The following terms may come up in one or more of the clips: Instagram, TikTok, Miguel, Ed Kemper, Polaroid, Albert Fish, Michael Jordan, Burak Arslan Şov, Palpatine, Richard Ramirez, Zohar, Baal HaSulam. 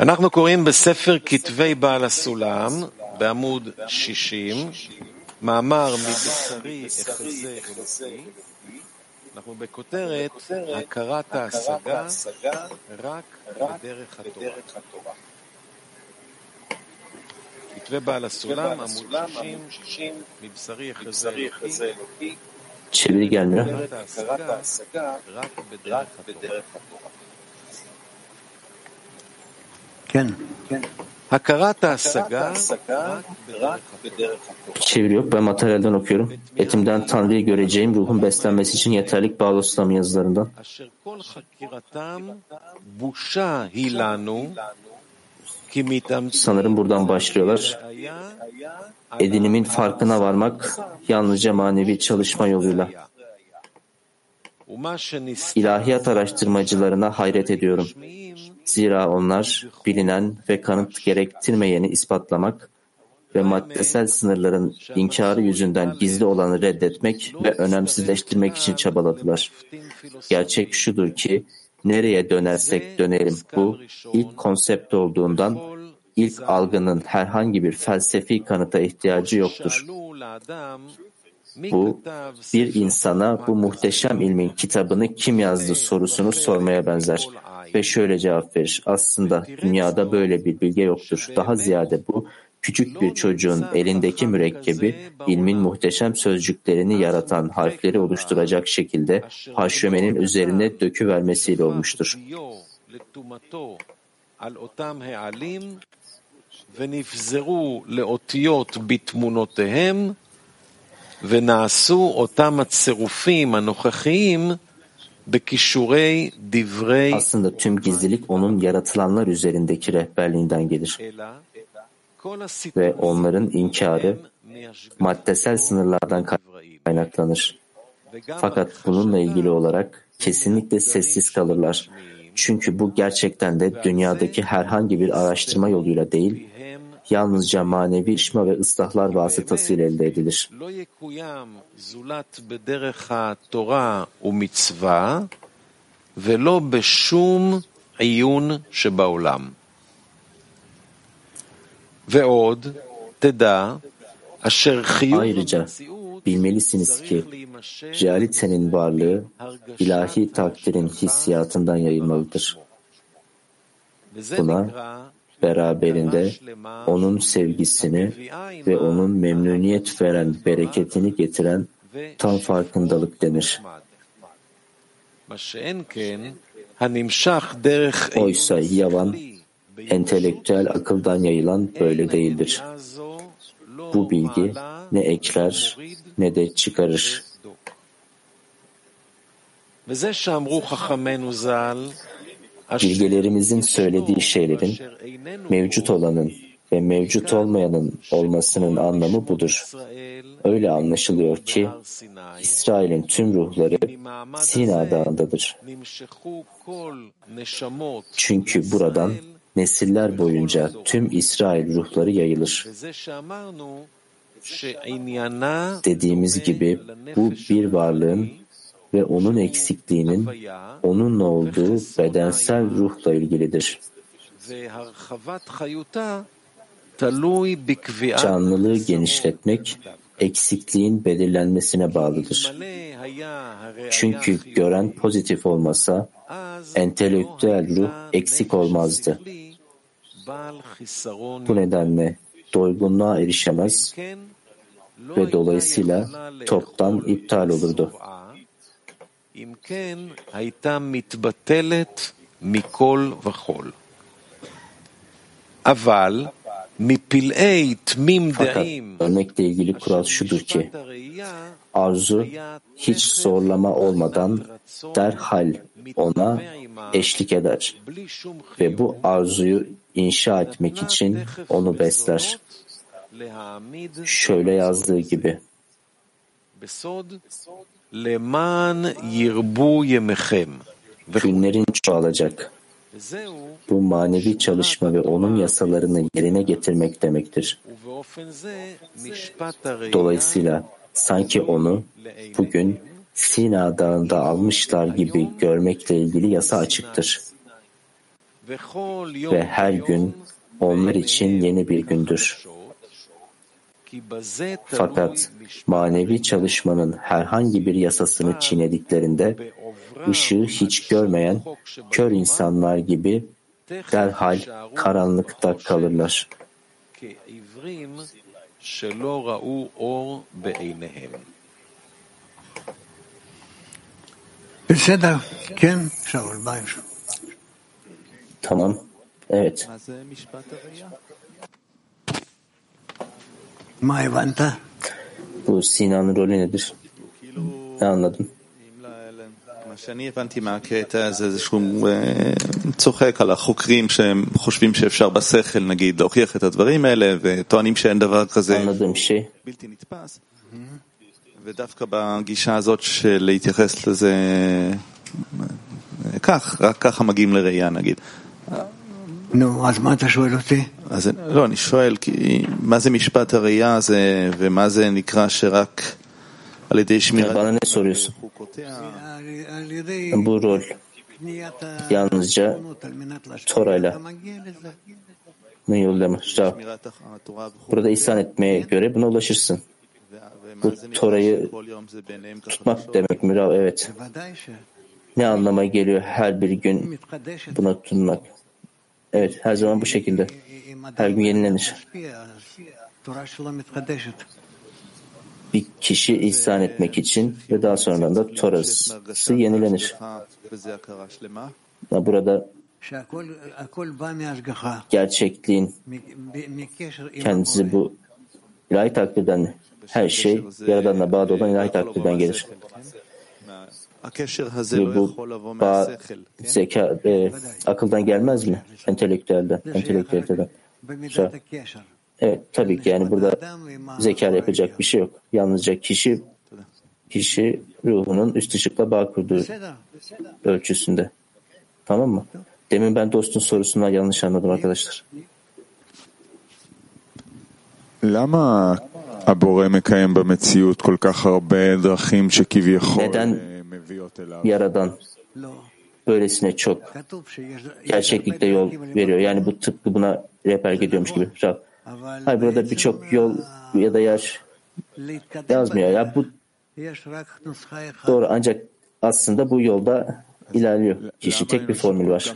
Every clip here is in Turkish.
אנחנו קוראים בספר כתבי בעל הסולם, בעמוד 60, מאמר מבשרי אחזה אלוקי. אנחנו בכותרת הכרת ההשגה רק בדרך התורה. כתבי בעל הסולם, עמוד 60, מבשרי אחזה אלוקי. Çeviri gelmiyor. Çeviri yok. Ben materyalden okuyorum. Etimden Tanrı'yı göreceğim ruhun beslenmesi için yeterlik Baal HaSulam yazılarından. Sanırım buradan başlıyorlar. Edinimin farkına varmak yalnızca manevi çalışma yoluyla. İlahiyat araştırmacılarına hayret ediyorum. Zira onlar bilinen ve kanıt gerektirmeyeni ispatlamak ve maddesel sınırların inkarı yüzünden gizli olanı reddetmek ve önemsizleştirmek için çabaladılar. Gerçek şudur ki, nereye dönersek dönelim bu ilk konsept olduğundan ilk algının herhangi bir felsefi kanıta ihtiyacı yoktur. Bu bir insana bu muhteşem ilmin kitabını kim yazdı sorusunu sormaya benzer ve şöyle cevap verir. Aslında dünyada böyle bir bilgi yoktur. Daha ziyade bu küçük bir çocuğun elindeki mürekkebi ilmin muhteşem sözcüklerini yaratan harfleri oluşturacak şekilde haşmenin üzerine döküvermesiyle olmuştur. Aslında tüm gizlilik onun yaratılanlar üzerindeki rehberliğinden gelir. Ve onların inkarı maddesel sınırlardan kaynaklanır. Fakat bununla ilgili olarak kesinlikle sessiz kalırlar. Çünkü bu gerçekten de dünyadaki herhangi bir araştırma yoluyla değil, yalnızca manevi işma ve ıslahlar vasıtasıyla elde edilir. Ayrıca bilmelisiniz ki realitenin varlığı ilahi takdirin hissiyatından yayılmalıdır. Buna beraberinde onun sevgisini ve onun memnuniyet veren bereketini getiren tam farkındalık denir. Oysa yavan, entelektüel akıldan yayılan böyle değildir. Bu bilgi ne ekler ne de çıkarır. Bilgelerimizin söylediği şeylerin mevcut olanın ve mevcut olmayanın olmasının anlamı budur. Öyle anlaşılıyor ki İsrail'in tüm ruhları Sina Dağı'ndadır. Çünkü buradan nesiller boyunca tüm İsrail ruhları yayılır. Dediğimiz gibi bu bir varlığın ve onun eksikliğinin onunla olduğu bedensel ruhla ilgilidir. Canlılığı genişletmek eksikliğin belirlenmesine bağlıdır. Çünkü gören pozitif olmasa entelektüel ruh eksik olmazdı. Bu nedenle doygunluğa erişemez ve dolayısıyla toptan iptal olurdu. Fakat örnekle ilgili kural şudur ki, arzu hiç zorlama olmadan derhal ona eşlik eder ve bu arzuyu inşa etmek için onu besler. Şöyle yazdığı gibi, günlerin çoğalacak. Bu manevi çalışma ve onun yasalarını yerine getirmek demektir. Dolayısıyla sanki onu bugün Sina Dağı'nda almışlar gibi görmekle ilgili yasa açıktır. ve her gün onlar için yeni bir gündür. Fakat manevi çalışmanın herhangi bir yasasını çiğnediklerinde ışığı hiç görmeyen kör insanlar gibi derhal karanlıkta kalırlar. Tamam, evet. Bu Sina'nın rolü nedir? Ne anladım? Anladığım şey. אני שואל, מה זה משפט הראייה הזה, ומה זה נקרא שרק על ידי שמירת חוקותיה? Bu rol yalnızca Tora'yla yollanmıştır. Burada ihsan etmeye göre buna ulaşırsın. Bu Tora'yı tutmak demek mi? Evet. Ne anlama geliyor her bir gün buna tutunmak? Evet, her zaman bu şekilde. Her gün yenilenir. Bir kişi ihsan etmek için ve daha sonradan da Tora'sı yenilenir. Burada gerçekliğin kendisi bu ilahi takdirden, her şey Yaradan'la bağlı olan ilahi takdirden gelir. Ve bu zeka, akıldan gelmez mi? Entelektüelden. Evet, tabii ki yani burada zeka yapacak bir şey yok. Yalnızca kişi ruhunun üst ışıkla bağ kurduğu ölçüsünde. Tamam mı? Demin ben dostun sorusundan yanlış anladım arkadaşlar. Neden Yaradan böylesine çok gerçeklikte yol veriyor? Yani bu tıpkı buna rehberlik ediyormuş gibi. Hayır, burada birçok yol ya da yer yazmıyor. Ya bu doğru, ancak aslında bu yolda ilerliyor kişi. Tek bir formül var.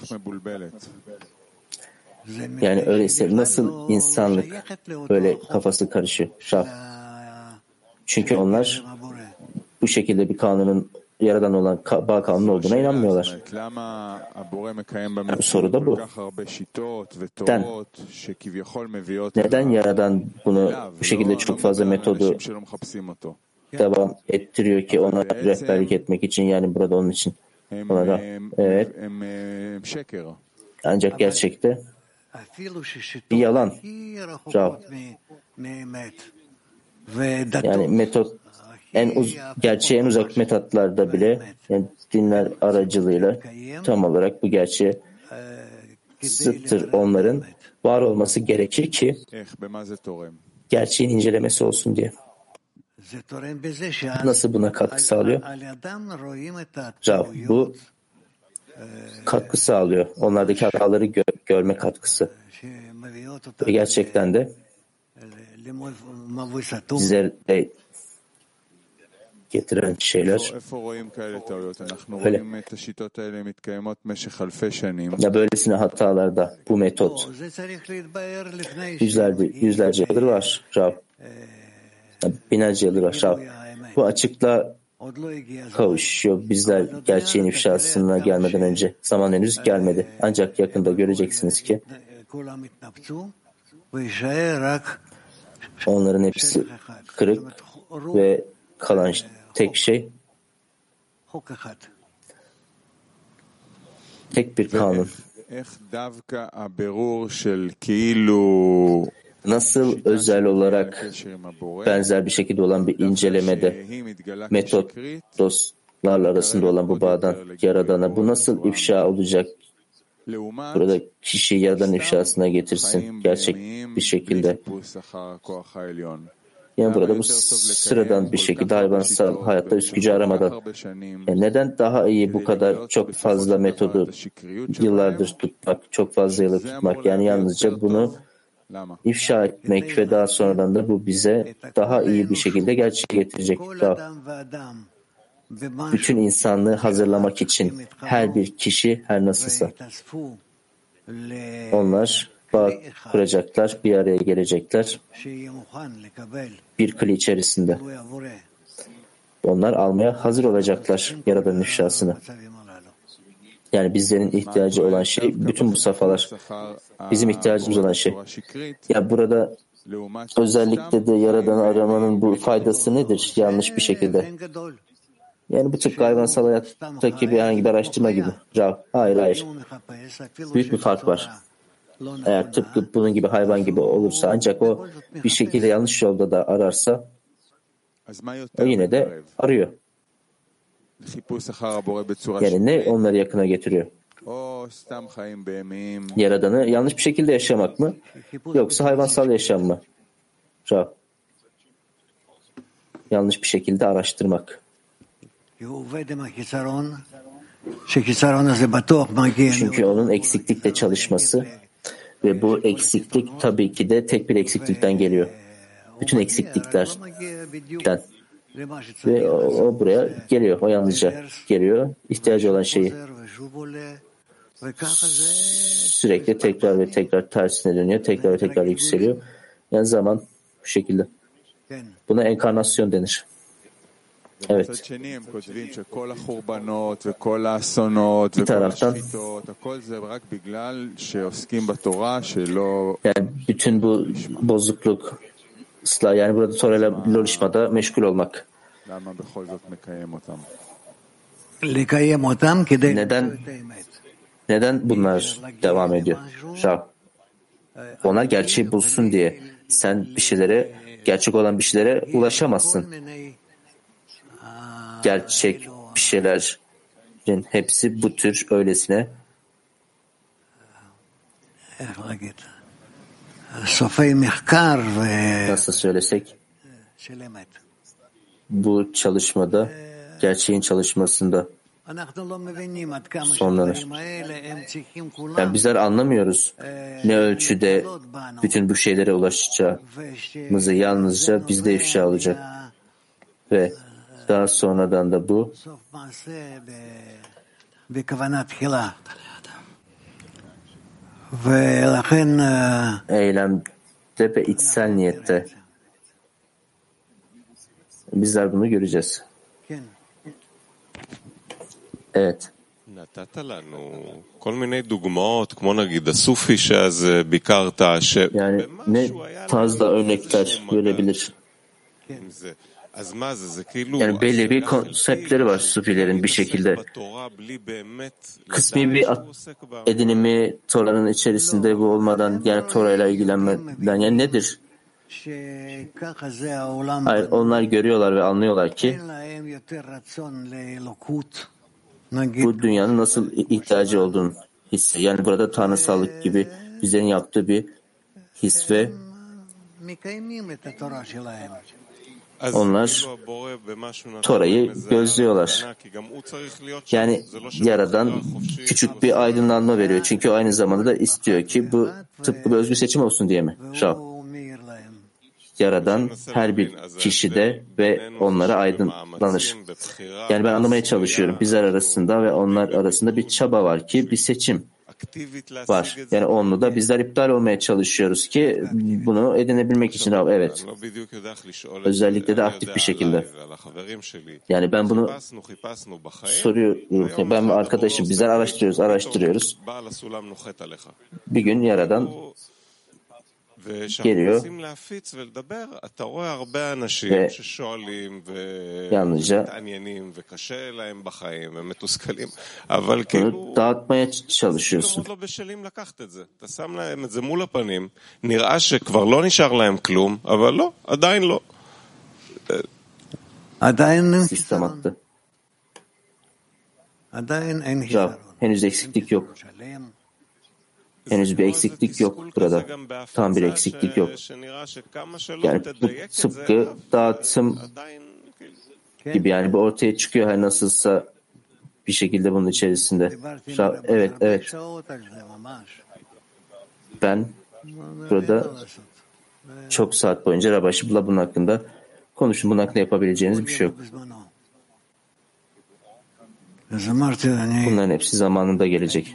Yani öyleyse nasıl insanlık böyle kafası karışıyor? Çünkü onlar bu şekilde bir kanunun, Yaradan olan bağ kanunu olduğuna inanmıyorlar. Yani soru da bu. Neden Yaradan bunu bu şekilde çok fazla metodu devam ettiriyor ki ona rehberlik etmek için, yani burada onun için? Onlara, evet. Ancak gerçekte bir yalan. Yani metot gerçeğe en uzak metotlarda bile, yani dinler aracılığıyla tam olarak bu gerçeğe zıttır. Onların var olması gerekir ki gerçeğin incelemesi olsun diye. Nasıl buna katkı sağlıyor? Bu katkı sağlıyor. Onlardaki hataları görme katkısı. Ve gerçekten de bizler getiren şeyler. Öyle. Ya böylesine hatalarda bu metot yüzlerce yıldır var. Binlerce yıldır var. Bu açıkla kavuşuyor. Bizler gerçeğin ifşasına gelmeden önce, zaman henüz gelmedi. Ancak yakında göreceksiniz ki onların hepsi kırık ve kalan tek şey, tek bir kanun. Nasıl özel olarak benzer bir şekilde olan bir incelemede metot dostlarla arasında olan bu bağdan Yaradan'a bu nasıl ifşa olacak? Burada kişi Yaradan ifşasına getirsin gerçek bir şekilde. Yani burada bu sıradan bir şekilde hayvansal hayatta üskücü aramadan neden daha iyi bu kadar çok fazla metodu yıllardır tutmak, çok fazla yıllık tutmak? Yani yalnızca bunu ifşa etmek ve daha sonradan da bu bize daha iyi bir şekilde gerçeği getirecek. Daha bütün insanlığı hazırlamak için her bir kişi her nasılsa. Onlar bağ kuracaklar, bir araya gelecekler bir kli içerisinde. Onlar almaya hazır olacaklar Yaradan'ın ifşasını. Yani bizlerin ihtiyacı olan şey bütün bu safhalar. Bizim ihtiyacımız olan şey. Ya burada özellikle de Yaradan'ı aramanın bu faydası nedir yanlış bir şekilde? Yani bu tıpkı hayvansal hayattaki bir herhangi bir araştırma gibi. Hayır. Büyük bir fark var. Eğer tıpkı bunun gibi hayvan gibi olursa ancak o bir şekilde yanlış yolda da ararsa o yine de arıyor. Yani ne onları yakına getiriyor? Yaradan'ı yanlış bir şekilde yaşamak mı? Yoksa hayvansal yaşam mı? Yanlış bir şekilde araştırmak. Çünkü onun eksiklikle çalışması ve bu eksiklik tabii ki de tek bir eksiklikten geliyor. Bütün eksikliklerden. Ve o buraya geliyor. O yalnızca geliyor. İhtiyacı olan şeyi sürekli tekrar ve tekrar tersine dönüyor. Tekrar ve tekrar yükseliyor. Yani zaman bu şekilde. Buna enkarnasyon denir. Evet. Bir taraftan yani bütün bu bozukluk yani burada Tora'yla lolişmada meşgul olmak. Neden bunlar devam ediyor? Onlar gerçeği bulsun diye. Sen bir şeylere, gerçek olan bir şeylere ulaşamazsın. Gerçek bir şeylerin hepsi bu tür öylesine nasıl söylesek bu çalışmada gerçeğin çalışmasında sonlanır. Yani bizler anlamıyoruz ne ölçüde bütün bu şeylere ulaşacağımızı, yalnızca bizde ifşa olacak ve daha sonradan da bu eylemde ve içsel niyette bizler bunu göreceğiz. Evet. Yani ne tarzda örnekler görebilir? Yani belli bir konseptleri var Sufilerin bir şekilde. Kısmi bir edinimi Tora'nın içerisinde bu olmadan, yani Tora'yla ilgilenmeden, yani nedir? Hayır, onlar görüyorlar ve anlıyorlar ki bu dünyanın nasıl ihtiyacı olduğunu hisse. Yani burada tanrısallık gibi bizlerin yaptığı bir his ve onlar Tora'yı gözlüyorlar. Yani Yaradan küçük bir aydınlanma veriyor. Çünkü aynı zamanda da istiyor ki bu tıpkı bir özgür seçim olsun diye mi? Yaradan her bir kişide ve onlara aydınlanır. Yani ben anlamaya çalışıyorum. Bizler arasında ve onlar arasında bir çaba var ki bir seçim var. Yani onu da bizler iptal olmaya çalışıyoruz ki bunu edinebilmek için. Evet. Özellikle de aktif bir şekilde. Yani ben bunu soruyorum. Ben arkadaşım, bizler araştırıyoruz. Bir gün Yaradan geliyor ve yalnızca bunu dağıtmaya çalışıyorsun. Sistem attı. Henüz eksiklik yok. Henüz bir eksiklik yok burada. Tam bir eksiklik yok. Yani bu tıpkı dağıtım gibi, yani bu ortaya çıkıyor her nasılsa bir şekilde bunun içerisinde. Evet. Ben burada çok saat boyunca Rabbi Şibla bunun hakkında konuştum. Bunun hakkında yapabileceğiniz bir şey yok. Bunların hepsi zamanında gelecek.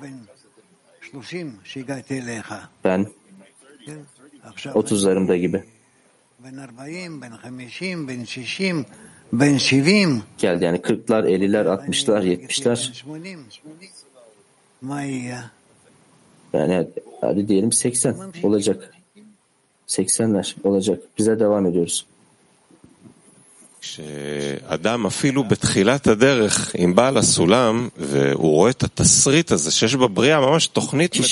Ben 30'larımda gibi geldi, yani 40'lar, 50'ler, 60'lar, 70'ler, yani hadi diyelim 80 olacak, 80'ler olacak. Bize devam ediyoruz. כשאדם אפילו בתחילת הדרך עם בעל הסולם והוא רואה את התסריט הזה שיש בבריאה ממש תוכנית אתה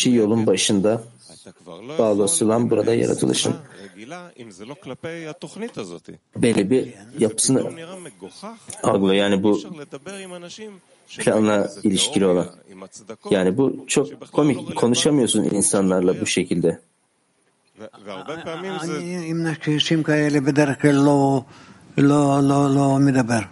כבר לא בעל הסולם burada yaratılışın אם זה לא כלפי התוכנית הזאת belli bir yapısını algılıyor, yani bu planla ilişkili olan, yani bu çok komik, konuşamıyorsun insanlarla bu şekilde. לא מדבר.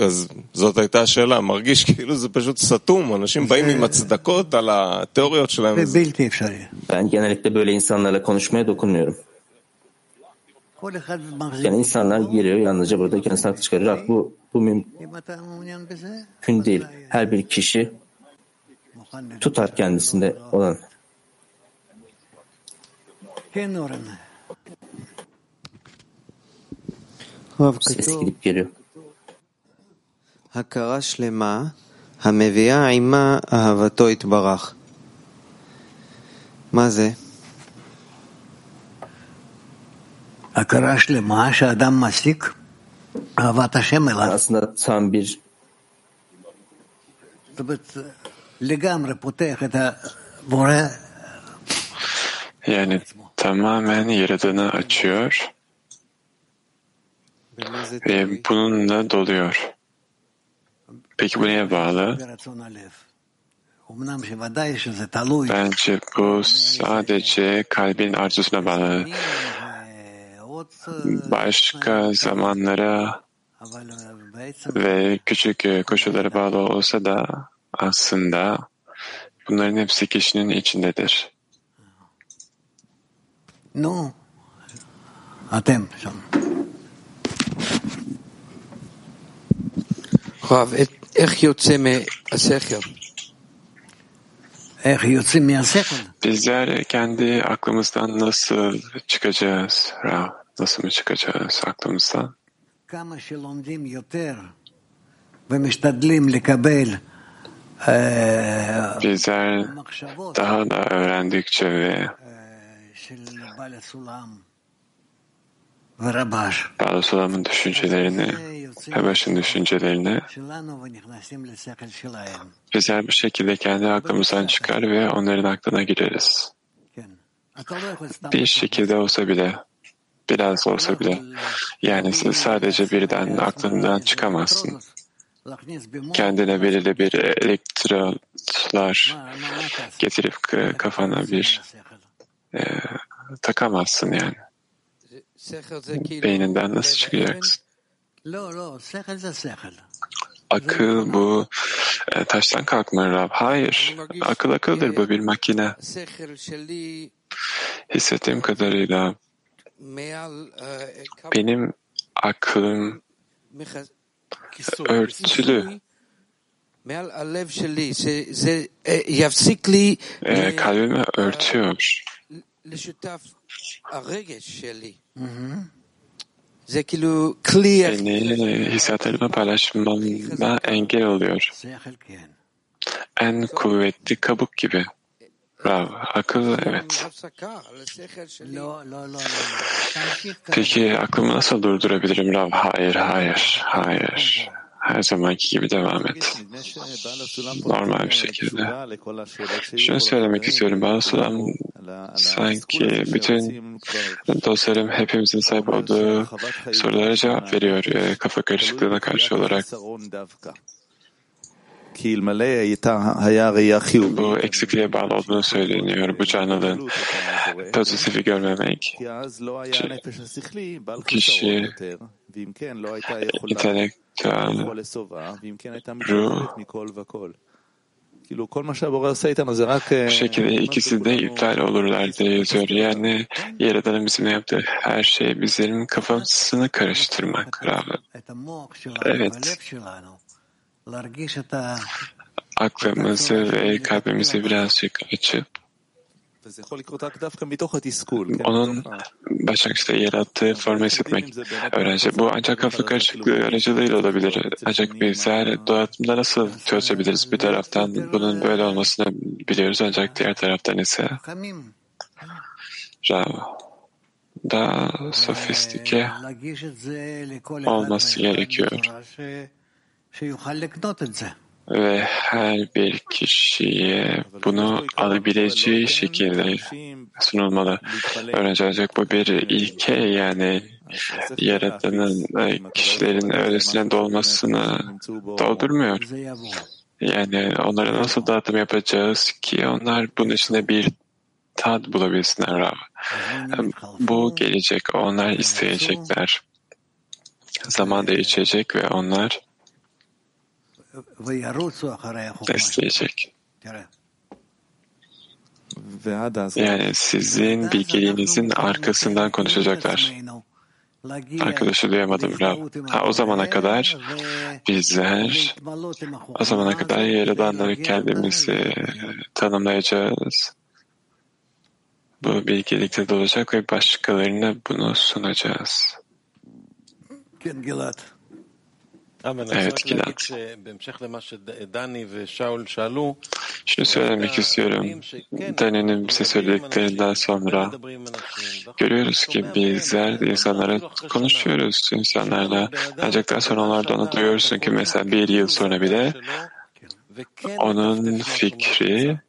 אז זאת הייתה השאלה, מרגיש כאילו זה פשוט סתום, אנשים באים עם הצדקות על התיאוריות שלהם. זה בלתי אפשרי. Ben genellikle böyle insanlarla konuşmaya dokunmuyorum. Yani insanlar giriyor, yalnızca burada kendisini çıkarır. Bu mümkün değil. Her bir kişi tutar kendisinde olan. Ses gidip geliyor. Hakara shlema hameviya ima ahavato itbarach. Ma ze? Hakara shlema she'adam masik ahavat Hashem elav. Aslında tam bir legamre potech et habore, yani tamamen Yaradan'ı açıyor. Bununla doluyor. Peki bu neye bağlı? Bence bu sadece kalbin arzusuna bağlı. Başka zamanlara ve küçük koşullara bağlı olsa da aslında bunların hepsi kişinin içindedir. No. Atem. Rav, איך יוצא מהשכל? Bizler kendi aklımızdan nasıl çıkacağız? Rav, nasıl mı çıkacağız aklımızdan? Kama shelomdim yoter ve mishtadlim lekabel. Bizler daha da öğrendikçe ve Baal HaSulam'ın düşüncelerini, Habeş'in düşüncelerini bizler bir şekilde kendi aklımızdan çıkar ve onların aklına gireriz. Bir şekilde olsa bile, biraz olsa bile, yani sen sadece birden aklından çıkamazsın. Kendine belirli bir elektrotlar getirip kafana bir takamazsın yani. Beyninden nasıl çıkacaksın? Akıl bu taştan kalkma Rab. Hayır. Akıl akıldır, bu bir makine. Hissettiğim kadarıyla benim aklım örtülü. Kalbimi örtüyor. Beni hissiyatlarımı paylaşmama engel oluyor. En kuvvetli kabuk gibi. Bravo. Akıl, evet. Peki aklımı nasıl durdurabilirim? Bravo. Hayır. Her zamanki gibi devam et. Normal bir şekilde. Şunu söylemek istiyorum. Baal HaSulam sanki bütün dostlarım hepimizin sahip olduğu sorulara cevap veriyor. Kafa karışıklığına karşı olarak. Bu eksikliğe bağlı olduğunu söyleniyor. Bu canlılığın pozitifi görmemek kişi intelektüel ruh bu şekilde ikisi de iptal olurlar diye yazıyor. Yani Yaradan'ın bizimle yaptığı her şey bizlerin kafasını karıştırmak. Evet. Aklımızı ve kalbimizi birazcık açıp onun başlangıçta yarattığı formu hissetmek öğrenci. Bu ancak kafa karışıklığı aracılığıyla olabilir. Ancak bizler doğatımda nasıl çözebiliriz? Bir taraftan bunun böyle olmasını biliyoruz ancak diğer taraftan ise daha sofistike olması gerekiyor. Ve her bir kişiye bunu alabileceği şekilde sunulmalı. Öğrenci olacak bu bir ilke yani Yaradan'ın kişilerin öylesine dolmasını doldurmuyor. Yani onlara nasıl dağıtım yapacağız ki onlar bunun içinde bir tat bulabilsinler. Bu gelecek, onlar isteyecekler. Zaman değişecek ve onlar besleyecek. Yani sizin bilgilerinizin arkasından konuşacaklar. Arkadaşı duyamadım Rab. O zamana kadar bizler Yaradan'la kendimizi tanımlayacağız. Bu bilgilikte dolacak ve başkalarına bunu sunacağız. Evet, Gilad. Şunu söylemek istiyorum. Dani'nin bize söylediklerinden sonra görüyoruz ki bizler insanlara konuşuyoruz insanlarla. Ancak daha sonra onlar da onu duyuyorsun ki mesela bir yıl sonra bile onun fikri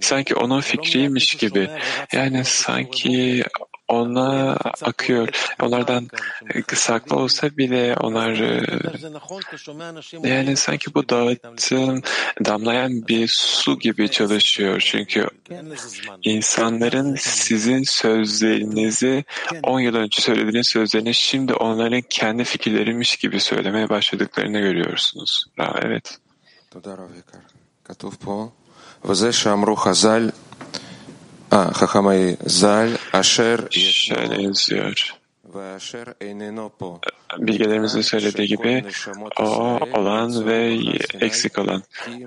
sanki onun fikriymiş gibi. Yani sanki ona akıyor. Onlardan saklı olsa bile onlar yani sanki bu dağıtım damlayan bir su gibi çalışıyor. Çünkü insanların sizin sözlerinizi 10 yıl önce söylediğiniz sözlerini şimdi onların kendi fikirleriymiş gibi söylemeye başladıklarını görüyorsunuz. Evet. Şöyle yazıyor. Bilgelerimizin söylediği gibi o olan ve eksik olan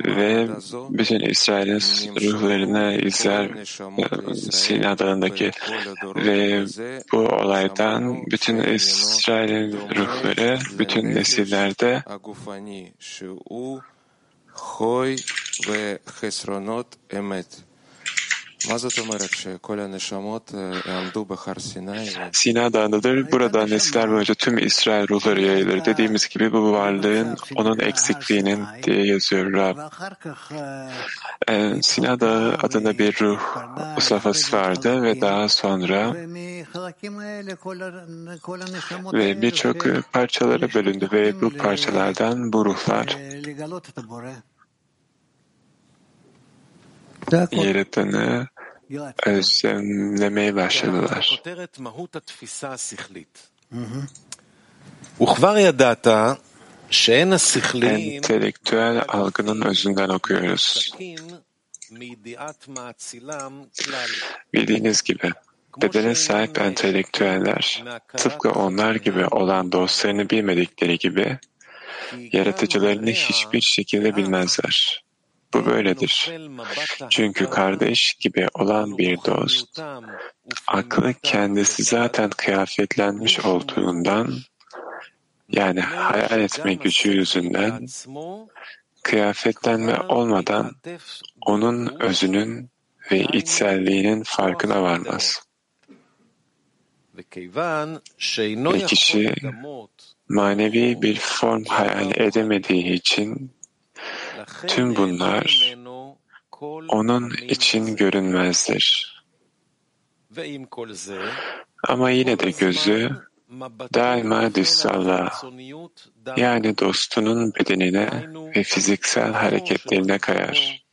ve bütün İsrail'in ruhlarına izler Sina Dağı'ndaki ve bu olaydan bütün İsrail'in ruhları bütün nesillerde Sina Dağı'ndadır. Buradan nesiller boyunca tüm İsrail ruhları yayılır. Dediğimiz gibi bu varlığın, onun eksikliğinin diye yazıyor Rab. Sina Dağı adında bir ruh safhası vardı ve daha sonra ve birçok parçalara bölündü ve bu parçalardan bu ruhlar Yaratan'ı özlemlemeye başladılar. Entelektüel algının özünden okuyoruz. Bildiğiniz gibi bedene sahip entelektüeller tıpkı onlar gibi olan dostlarını bilmedikleri gibi yaratıcılarını hiçbir şekilde bilmezler. Bu böyledir. Çünkü kardeş gibi olan bir dost, aklı kendisi zaten kıyafetlenmiş olduğundan, yani hayal etme gücü yüzünden, kıyafetlenme olmadan onun özünün ve içselliğinin farkına varmaz. Ve kişi manevi bir form hayal edemediği için tüm bunlar onun için görünmezdir. Ama yine de gözü daima dışsalla, yani dostunun bedenine ve fiziksel hareketlerine kayar.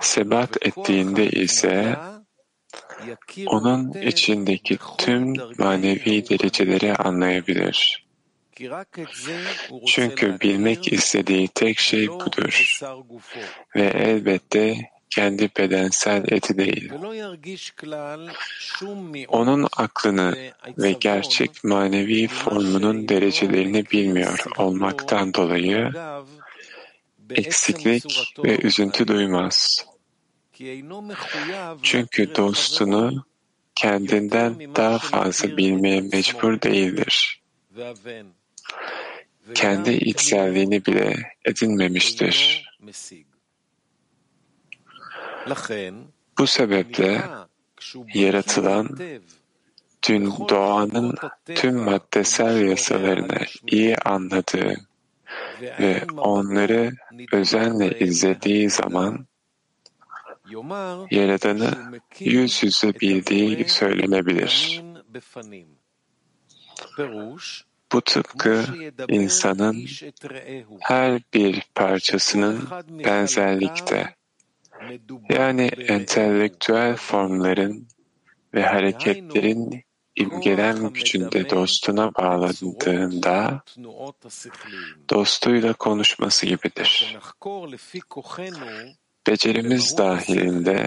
Sebat ettiğinde ise onun içindeki tüm manevi dereceleri anlayabilir. Çünkü bilmek istediği tek şey budur. Ve elbette kendi bedensel eti değil. Onun aklını ve gerçek manevi formunun derecelerini bilmiyor olmaktan dolayı eksiklik ve üzüntü duymaz. Çünkü dostunu kendinden daha fazla bilmeye mecbur değildir. Kendi içselliğini bile edinmemiştir. Bu sebeple yaratılan, doğanın tüm maddesel yasalarını iyi anladığı ve onları özenle izlediği zaman Yaradan'ı yüz yüze bildiği söylenebilir. Bu tıpkı insanın her bir parçasının benzerlikte, yani entelektüel formların ve hareketlerin imgelen gücünde dostuna bağlandığında dostuyla konuşması gibidir. Becerimiz dahilinde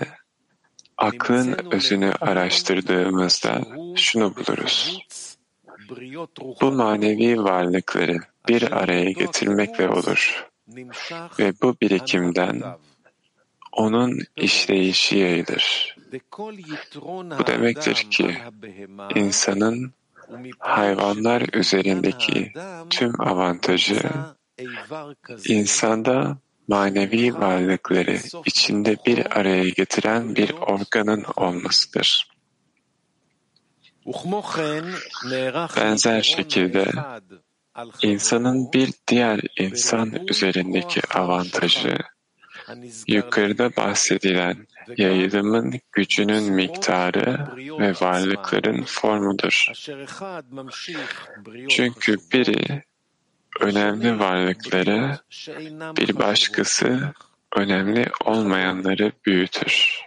aklın özünü araştırdığımızda şunu buluruz. Bu manevi varlıkları bir araya getirmekle olur ve bu birikimden onun işleyişi yayılır. Bu demektir ki insanın hayvanlar üzerindeki tüm avantajı insanda manevi varlıkları içinde bir araya getiren bir organın olmasıdır. Benzer şekilde insanın bir diğer insan üzerindeki avantajı yukarıda bahsedilen yayılımın gücünün miktarı ve varlıkların formudur. Çünkü biri önemli varlıkları, bir başkası önemli olmayanları büyütür.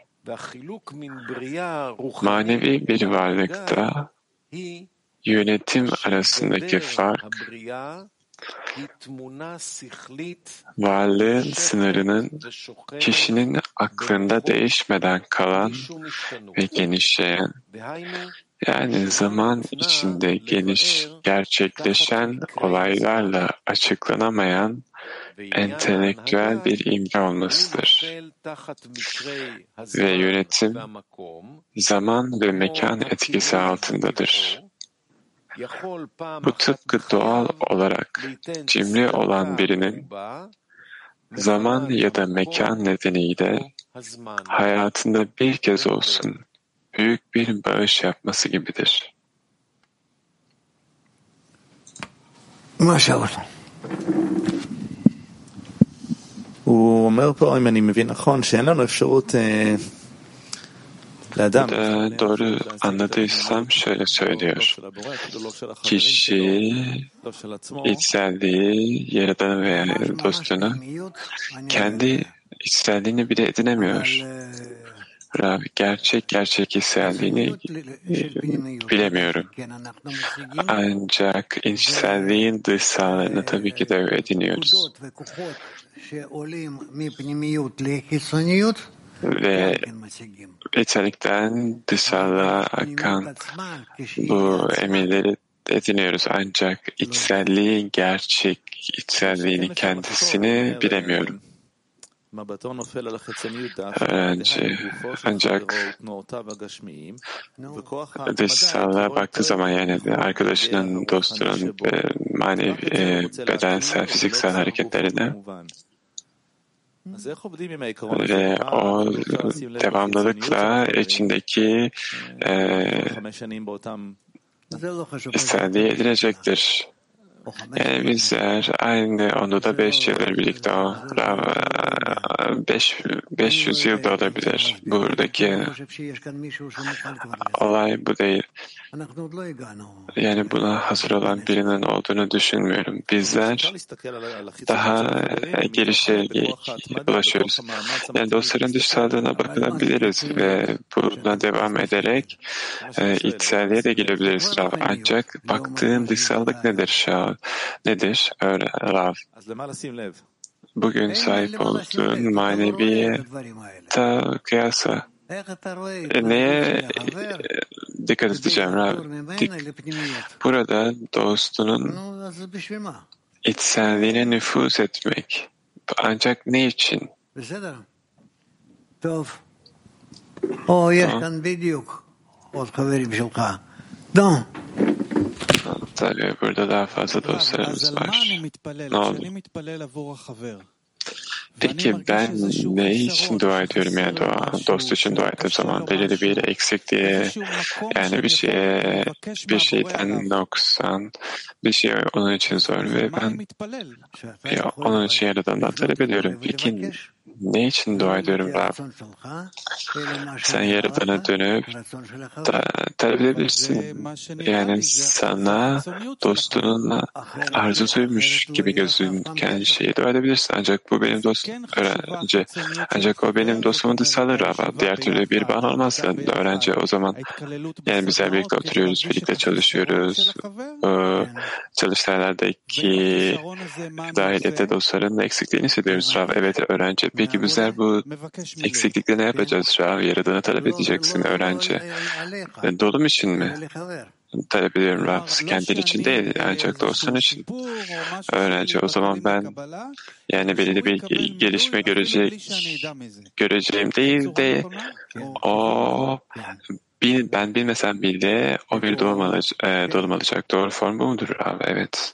Manevi bir varlıkta yönetim arasındaki fark, varlığın sınırının kişinin aklında değişmeden kalan ve genişleyen, yani zaman içinde gerçekleşen olaylarla açıklanamayan entelektüel bir imge olmasıdır. Ve yönetim zaman ve mekan etkisi altındadır. Bu tıpkı doğal olarak cimri olan birinin zaman ya da mekan nedeniyle hayatında bir kez olsun büyük bir bağış yapması gibidir. Maşallah. O merpo im ani mevin nakhon she'enanu efsharut doğru anladıysam şöyle söylüyor. Kişi içselliği, Yaradan'ı veya dostunu kendi içselliğini bile edinemiyor. Gerçek içselliğini bilemiyorum. Ancak içselliğin dışsallarını tabii ki de ediniyoruz. Ve içerikten dışarıya akan bu emirleri ediniyoruz. Ancak içselliği, gerçek içselliğini kendisini bilemiyorum. Öğrenci ancak dışsallığa baktığı zaman, yani arkadaşının, dostunun manevi, bedensel, fiziksel hareketlerine ve o devamlılıkla içindeki istediği edilecektir. Yani bizler aynı onu da 5 yıldır birlikte 5 500 yıl da olabilir. Buradaki olay bu değil. Yani buna hazır olan birinin olduğunu düşünmüyorum. Bizler daha gelişe ulaşıyoruz. Yani dostların dışsalığına bakılabiliriz ve buna devam ederek içselliğe de gelebiliriz Rav. Ancak baktığım dışsallık nedir Şah? Nedir? Öyle Rav. Bugün sahip olduğun maneviye ta kıyasa neye dikkat edeceğim Rabbi? Burada dostunun içselliğine nüfuz etmek. Ancak ne için? Tamam. Tabii burada daha fazla dostlarımız var. Ne oldu? Peki ben ne için dua ediyorum ya dua? Dost için dua ettiğim zaman belirli bir eksikliğe, yani bir şeyden noksan, bir şey onun için zor ve ben onun için Yaradan'dan talep ediyorum. Peki ne için dua ediyorum Rabbim? Sen Yaradan'a dönüp talep edebilirsin. Yani sana dostunun arzusuymuş gibi gözüken şeyi dua edebilirsin. Ancak bu benim dostum öğrenci. Ancak o benim dostumun dışsalır Rabbim. Diğer türlü bir bağın olmazsa öğrenci o zaman yani bizler birlikte oturuyoruz, birlikte çalışıyoruz. Çalıştaylardaki dahiliyette dostların eksikliğini hissediyoruz Rabbim. Evet öğrenci. Peki bizler bu eksiklikle ne yapacağız Rav? Yaradan'ı talep edeceksin öğrenci. Dolum için mi? Talep ediyorum Rav. Kendin için değil ancak dostun için. Öğrenci o zaman ben yani belirli bir gelişme göreceğim değil de o ben bilmesem bile o bir dolum alacak. Doğru form bu mudur Rav? Evet.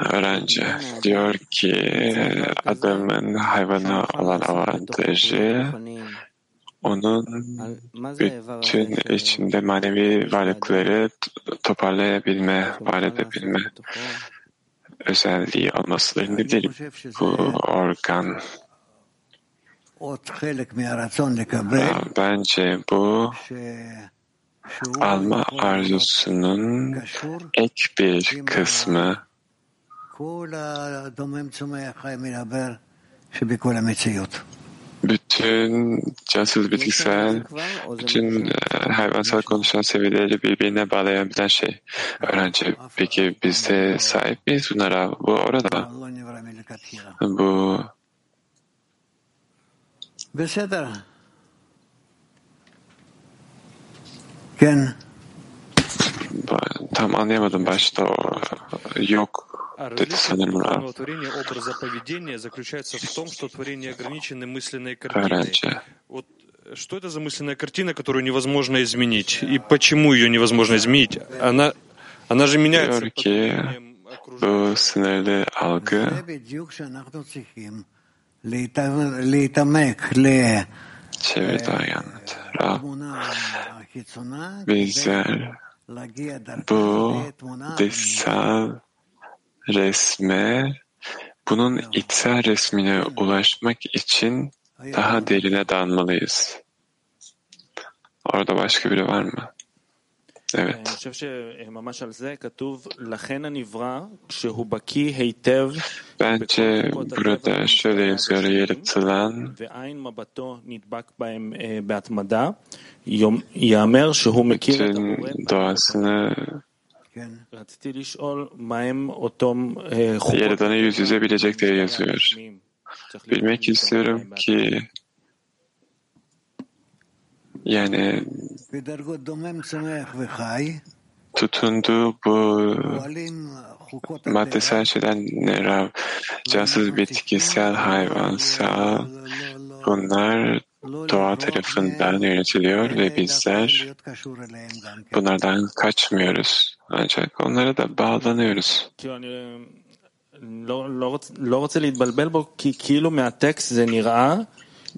Öğrenci diyor ki adamın hayvana olan avantajı onun bütün içinde manevi varlıkları toparlayabilme, var edebilme özelliği olması nedir bu organ? Bence bu alma arzusunun ek bir kısmı bütün cansız bitkisel, bütün hayvansal konuşan seviyeleri birbirine bağlayabilen şey. Öğrenci peki biz de sahip miyiz bunlara? Bu orada. Bu tam anlayamadım başta o yok dedi sanırım Rav. Öğrenci. Что это за мысленная картина, которую невозможно изменить? И почему ее невозможно изменить? Она же меняется. Diyor ki bu sınırlı algı. Çevir daha yanlış. Rav. Bizler bu dışsal resme, bunun içsel resmine ulaşmak için daha derine dalmalıyız. Orada başka biri var mı? Evet. Bence burada şöyle yazıyor yaratılan bütün doğasını Yaradan'ı yüz yüze bilecek diye yazıyor. Bilmek istiyorum ki yani tutunduğu bu maddesel şeyden cansız, bitkisel, hayvansal bunlar doğa tarafından yönetiliyor ve bizler bunlardan kaçmıyoruz. Ancak onlara da bağlanıyoruz.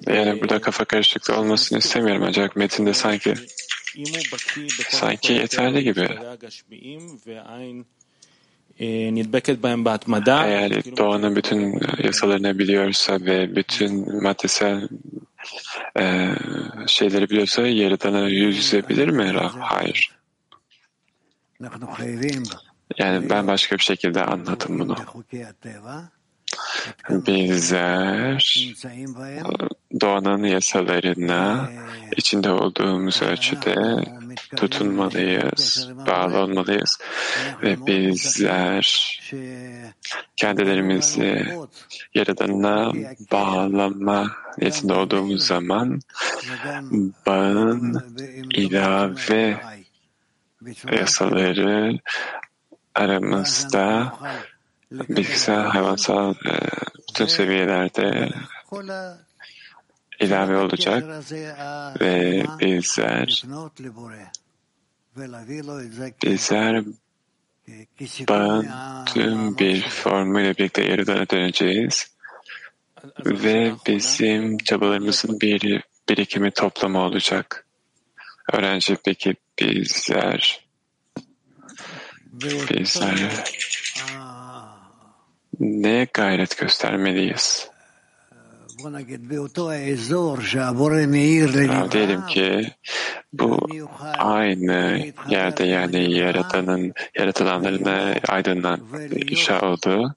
Yani burada kafa karışıklığı olmasını istemiyorum ancak metinde sanki yeterli gibi. Eğer doğanın bütün yasalarını biliyorsa ve bütün maddesel şeyleri biliyorsa Yaradan'a yüzleyebilir mi? Hayır. Yani ben başka bir şekilde anladım bunu. Bizler doğanın yasalarına içinde olduğumuz ölçüde tutunmalıyız, bağlı olmalıyız ve bizler kendilerimizi Yaradan'a bağlama niyetinde olduğumuz zaman bağın ilave yasaları aramızda bilgisayar, hayvansal bütün seviyelerde ilave olacak ve bizler bağın tüm bir formuyla birlikte Yaradan'a döneceğiz ve bizim çabalarımızın bir birikimi toplamı olacak. Öğrenci peki bizler neye gayret göstermeliyiz? Diyelim ki bu aynı yerde, yani Yaradan'ın yaratılanlarına aydınlan inşa olduğu,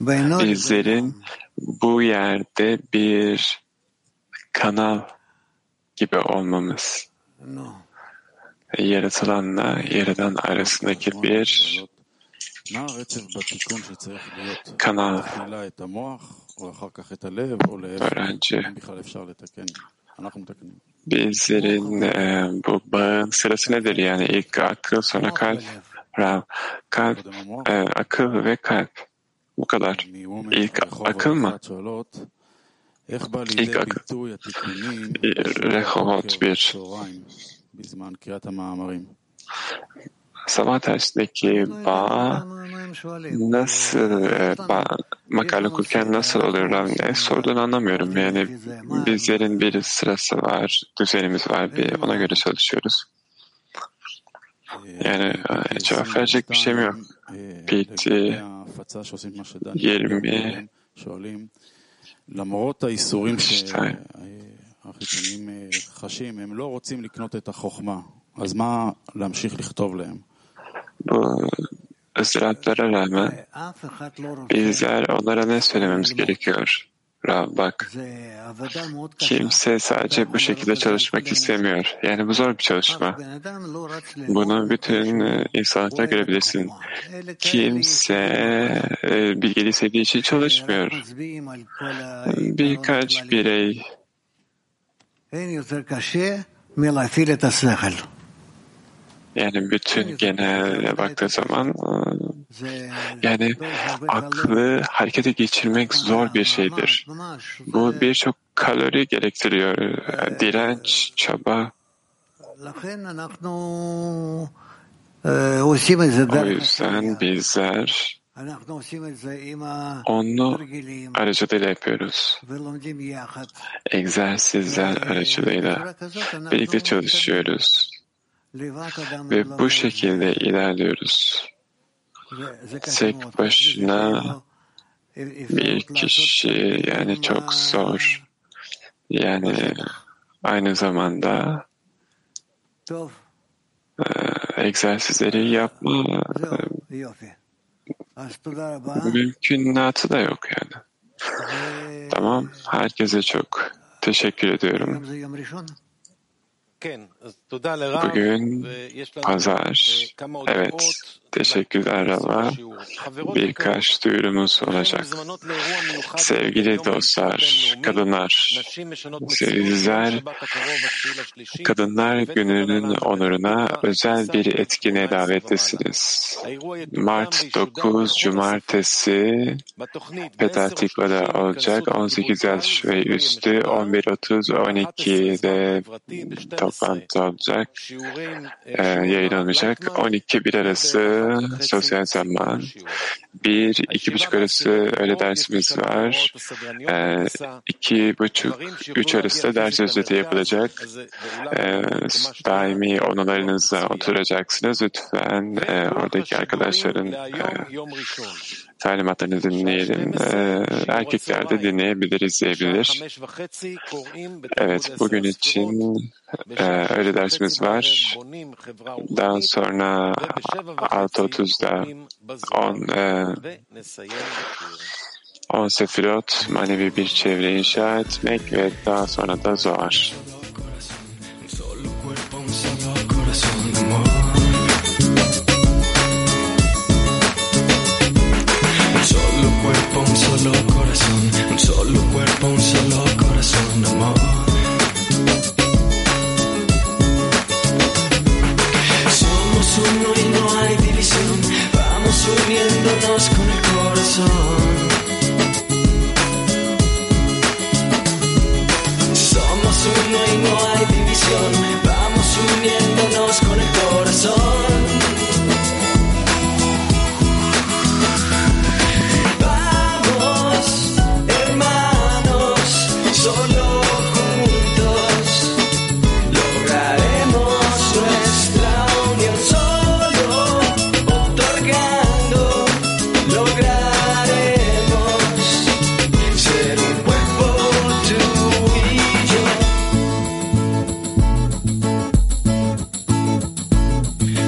bizlerin bu yerde bir kanal gibi olmamız, yaratılanla Yaradan arasındaki bir kanal. Öğrenci bizlerin bu bağın sırası nedir? Yani ilk akıl, sonra kalp. Akıl ve kalp, bu kadar. İlk akıl mı? İlk akıl Rehovot 1. Sabah dersindeki bağ nasıl, makale okurken nasıl olur? Sorduğunu anlamıyorum. Yani bizlerin bir sırası var, düzenimiz var, bir ona göre çalışıyoruz. Yani cevap verecek bir şeyim yok. PT 20 işte. החיצונים חשים, הם לא רוצים לקנות את החוכמה, אז מה להמשיך לכתוב להם? ısrarlara rağmen bizler onlara ne söylememiz gerekiyor? Bak, kimse sadece bu şekilde çalışmak istemiyor. Yani bu zor bir çalışma. Bunu bütün insanlıkta görebilirsin. Kimse bilgeliği sevdiği için çalışmıyor. Birkaç birey yani bütün genele baktığı zaman yani aklı harekete geçirmek zor bir şeydir. Bu birçok kalori gerektiriyor. Direnç, çaba. O yüzden bizler onu aracılığıyla yapıyoruz. Egzersizler aracılığıyla birlikte çalışıyoruz. Ve bu şekilde ilerliyoruz. Tek başına bir kişi yani çok zor. Yani aynı zamanda egzersizleri yapma mümkünatı da yok yani. Tamam, herkese çok teşekkür ediyorum. Bugün pazar. Evet, teşekkürler Rava. Birkaç duyurumuz olacak. Sevgili dostlar, kadınlar, sizler Kadınlar Günü'nün onuruna özel bir etkinliğe davetlisiniz. Mart 9 Cumartesi Petahtikva'da olacak. 18 yaş ve üstü 11:30-12'de toplantı olacak. Yayınlanacak. 12-1 arası sosyal zaman, 1-2,5 arası öğle dersimiz var. 2,5-3 arası da ders özeti yapılacak. Daimi onalarınıza oturacaksınız. Lütfen oradaki arkadaşların talimatlarını dinleyelim. Erkekler de dinleyebilir, izleyebilir. Evet, bugün için öğle dersimiz var. Daha sonra 6.30'da 10 sefirot, manevi bir çevre inşa etmek ve daha sonra da Zohar. Un solo cuerpo, un solo corazón, amor. Somos uno y no hay división. Vamos uniéndonos con el corazón. Somos uno y no hay división. Vamos uniéndonos con el corazón.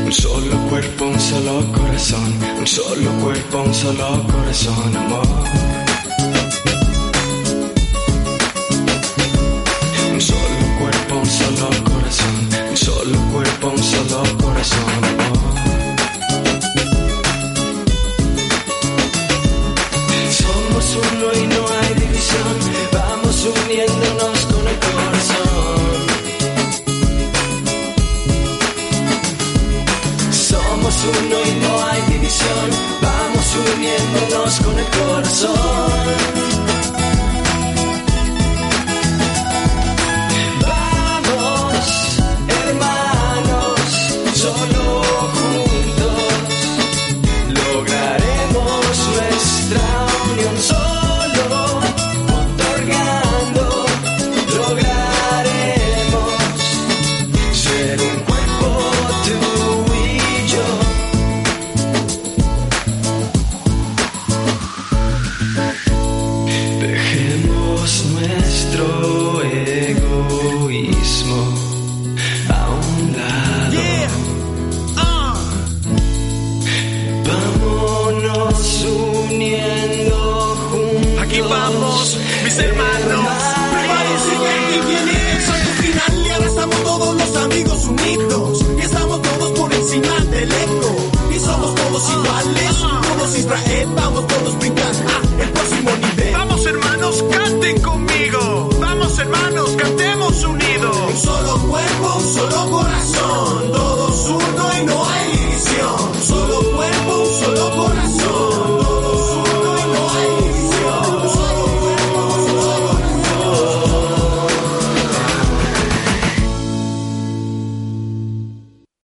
Un solo cuerpo, un solo corazón, amor. Un solo cuerpo, un solo corazón. Un solo cuerpo, un solo corazón, amor. Somos uno y no hay división. Vamos uniéndonos con el corazón. Somos uno y no hay división. Vamos uniéndonos con el corazón.